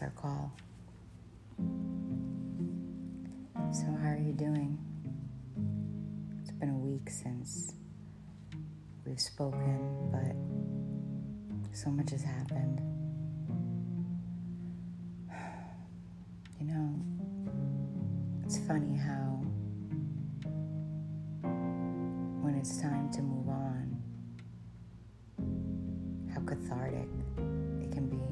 answer our call. So how are you doing? It's been a week since we've spoken, but so much has happened. You know, it's funny how when it's time to move on, how cathartic it can be,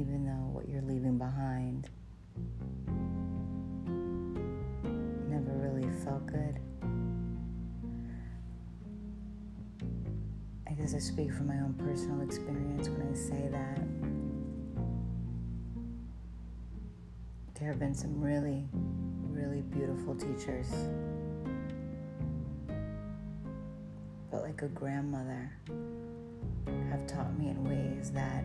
even though what you're leaving behind never really felt good. I guess I speak from my own personal experience when I say that. There have been some really, really beautiful teachers. But like a grandmother, have taught me in ways that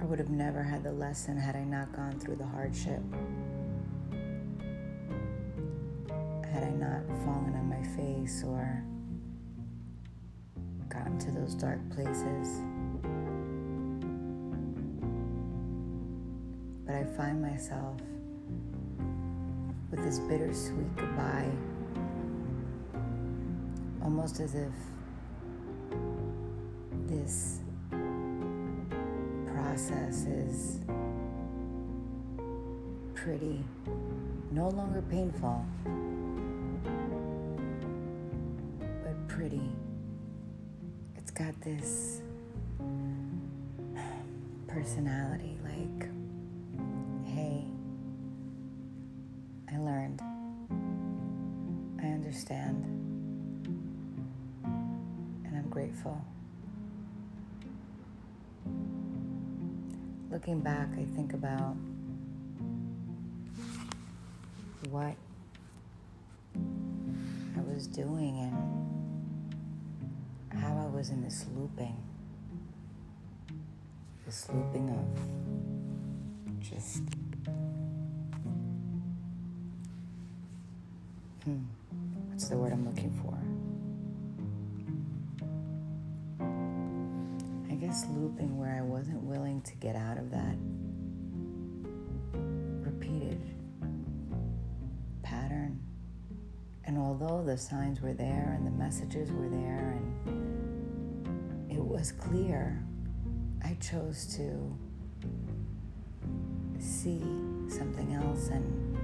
I would have never had the lesson had I not gone through the hardship. Had I not fallen on my face or gotten to those dark places. But I find myself with this bittersweet goodbye, almost as if this process is pretty, no longer painful, but pretty. It's got this personality, like, hey, I learned. I understand. And I'm grateful. Looking back, I think about what I was doing and how I was in this looping of just what's the word I'm looking for? I guess looping where I wasn't willing to get out of that repeated pattern. And although the signs were there and the messages were there and it was clear, I chose to see something else and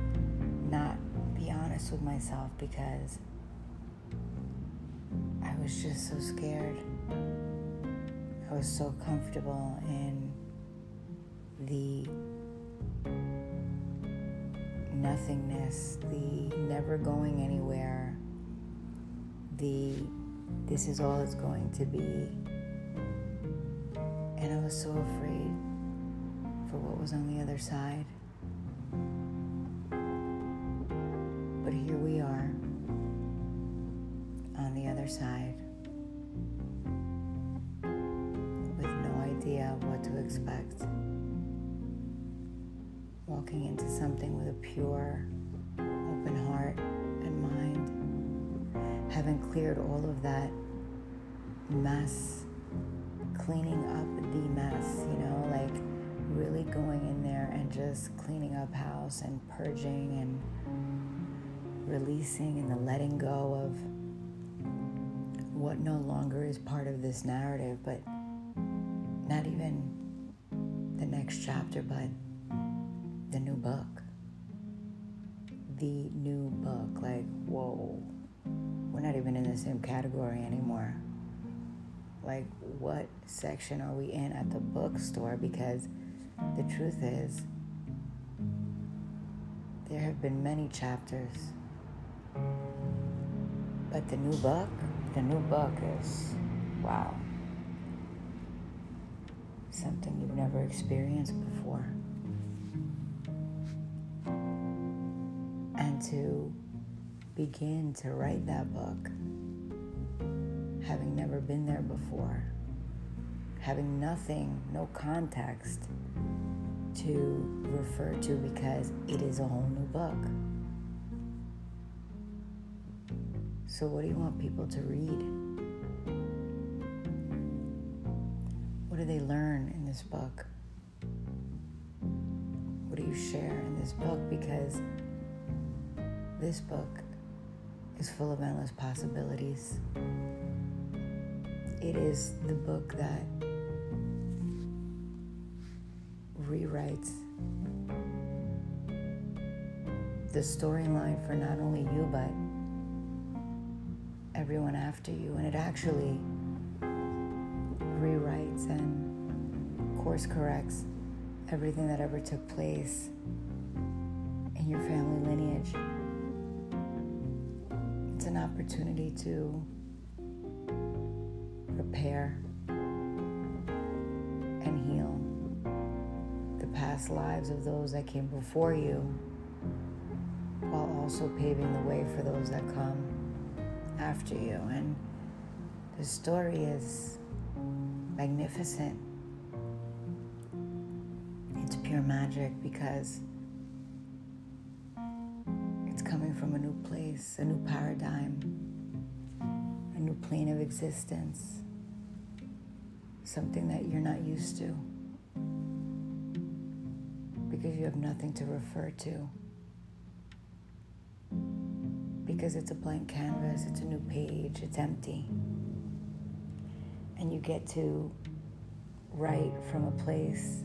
not be honest with myself because I was just so scared. I was so comfortable in the nothingness, the never going anywhere, the this is all it's going to be. And I was so afraid for what was on the other side. But here we are, on the other side, with no idea of what to expect, walking into something with a pure, open heart and mind, having cleared all of that mess, cleaning up the mess, you know, like really going in there and just cleaning up house and purging and releasing and the letting go of what no longer is part of this narrative, but not even the next chapter, but the new book. The new book, like, whoa, we're not even in the same category anymore. Like, what section are we in at the bookstore? Because the truth is, there have been many chapters. But the new book is, wow, something you've never experienced before. And to begin to write that book, having never been there before, having nothing, no context to refer to because it is a whole new book. So what do you want people to read? What do they learn in this book? What do you share in this book? Because this book is full of endless possibilities. It is the book that rewrites the storyline for not only you, but everyone after you. And it actually rewrites and course corrects everything that ever took place in your family lineage. It's an opportunity to repair and heal the past lives of those that came before you, while also paving the way for those that come after you. And the story is magnificent. It's pure magic because it's coming from a new place, a new paradigm, a new plane of existence, something that you're not used to because you have nothing to refer to, because it's a blank canvas, it's a new page, it's empty. And you get to write from a place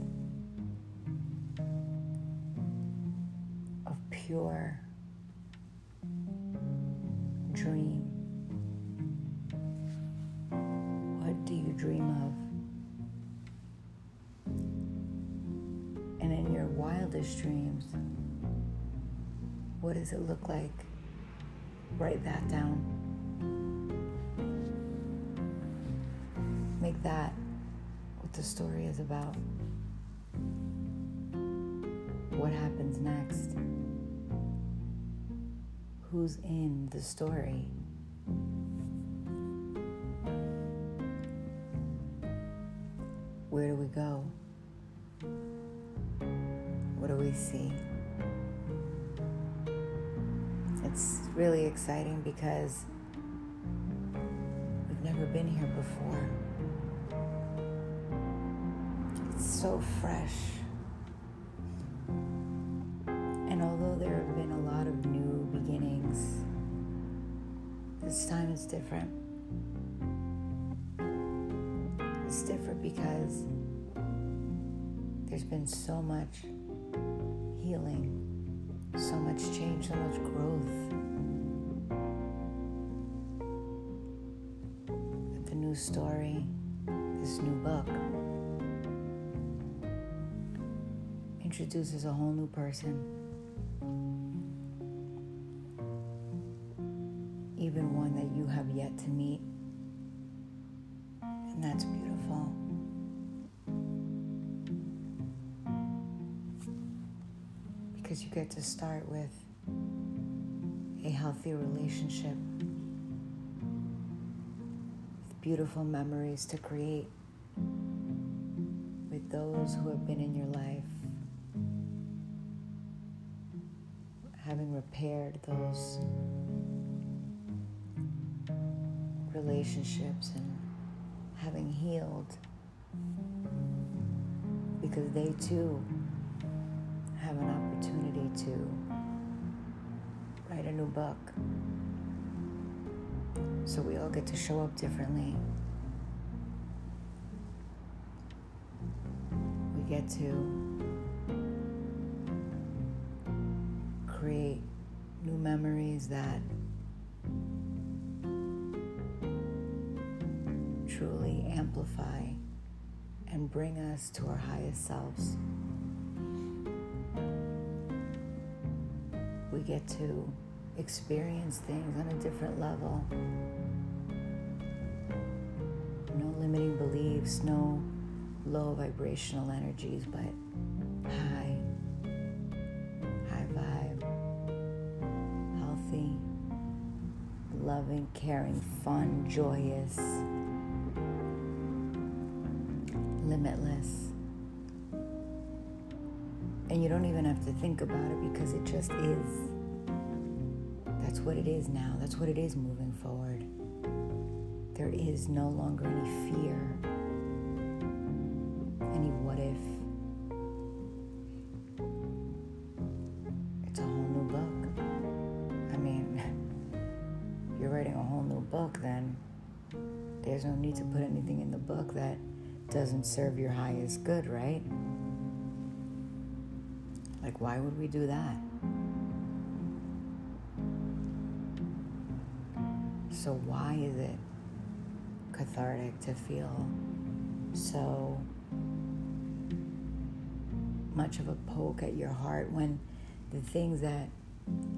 of pure dream. What do you dream of? And in your wildest dreams, what does it look like? Write that down. Make that what the story is about. What happens next? Who's in the story? Where do we go? What do we see? It's really exciting because we've never been here before. It's so fresh. And although there have been a lot of new beginnings, this time it's different. It's different because there's been so much healing, so much change, so much growth. But the new story, this new book, introduces a whole new person. Even one that you have yet to meet. And that's beautiful. Because you get to start with a healthy relationship, with beautiful memories to create with those who have been in your life, having repaired those relationships and having healed, because they too have an opportunity to write a new book. So we all get to show up differently. We get to create new memories that truly amplify and bring us to our highest selves. We get to experience things on a different level. No limiting beliefs, no low vibrational energies, but high vibe, healthy, loving, caring, fun, joyous, limitless. And you don't even have to think about it because it just is. That's what it is now. That's what it is moving forward. There is no longer any fear. there's no need to put anything in the book that doesn't serve your highest good, right? Like, why would we do that? So why is it cathartic to feel so much of a poke at your heart when the things that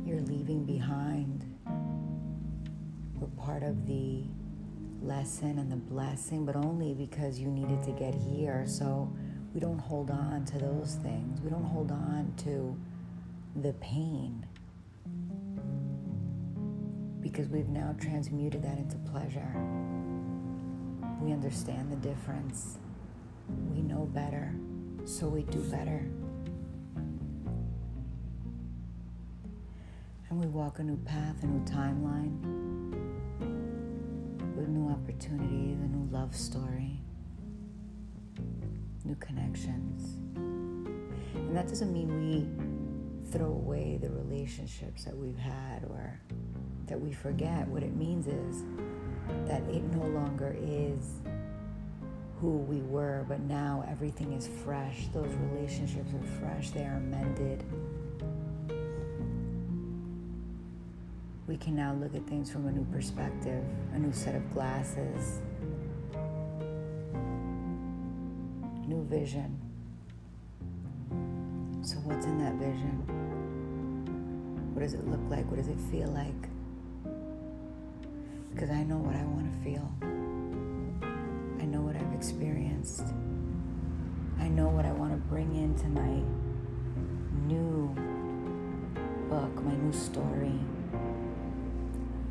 you're leaving behind were part of the lesson and the blessing, but only because you needed to get here? So we don't hold on to those things. We don't hold on to the pain, because we've now transmuted that into pleasure. We understand the difference. We know better, so we do better. And we walk a new path, a new timeline, with new opportunities, a new love story, new connections. And that doesn't mean we throw away the relationships that we've had or that we forget. What it means is that it no longer is who we were, but now everything is fresh. Those relationships are fresh. They are mended. We can now look at things from a new perspective, a new set of glasses, new vision. So what's in that vision? What does it look like? What does it feel like? Because I know what I want to feel. I know what I've experienced. I know what I want to bring into my new book, my new story,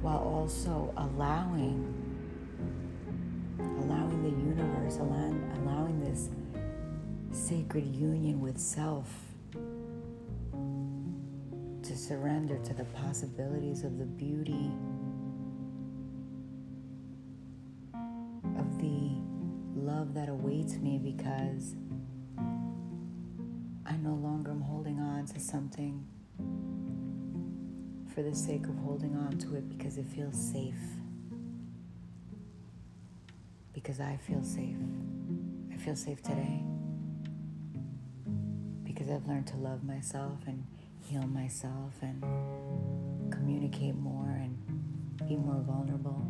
while also allowing the universe, allowing this sacred union with self to surrender to the possibilities of the beauty of the love that awaits me, because I no longer am holding on to something for the sake of holding on to it, because it feels safe. Because I feel safe. I feel safe today. Because I've learned to love myself and heal myself and communicate more and be more vulnerable.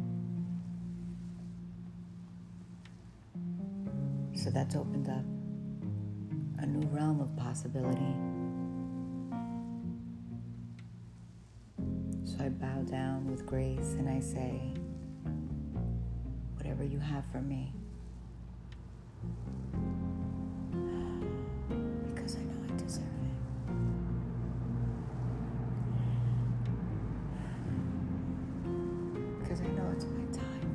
So that's opened up a new realm of possibility. So I bow down with grace and I say, whatever you have for me, because I know I deserve it, because I know it's my time,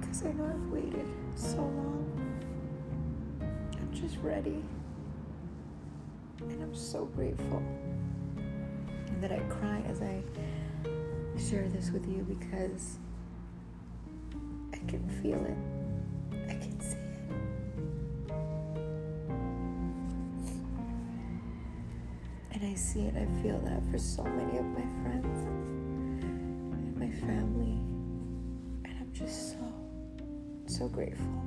because I know I've waited so long. I'm just ready. And I'm so grateful that I cry as I share this with you, because I can feel it. I can see it. And I see and I feel that for so many of my friends and my family. And I'm just so grateful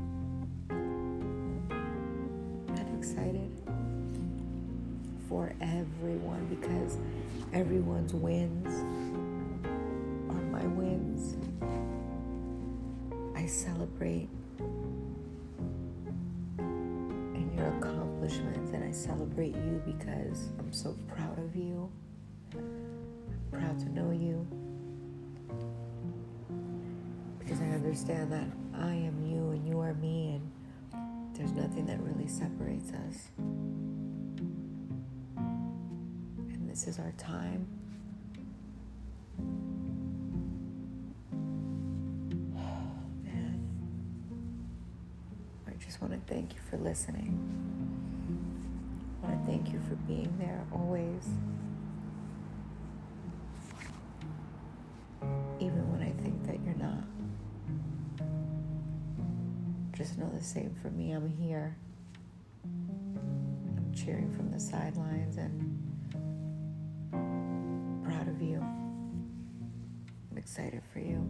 and excited for everyone, because everyone's wins are my wins. I celebrate and your accomplishments, and I celebrate you because I'm so proud of you. I'm proud to know you, because I understand that I am you and you are me, and there's nothing that really separates us. This is our time. Man, I just want to thank you for listening. I want to thank you for being there always, even when I think that you're not. Just know the same for me. I'm here. I'm cheering from the sidelines and proud of you. excited for you.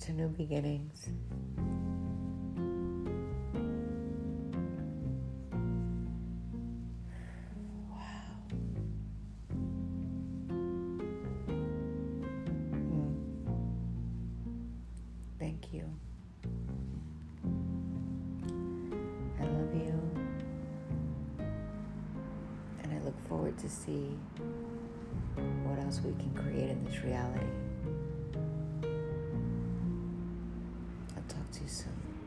To new beginnings. Wow. Thank you. I love you. And I look forward to see what else we can create in this reality. Talk to you soon.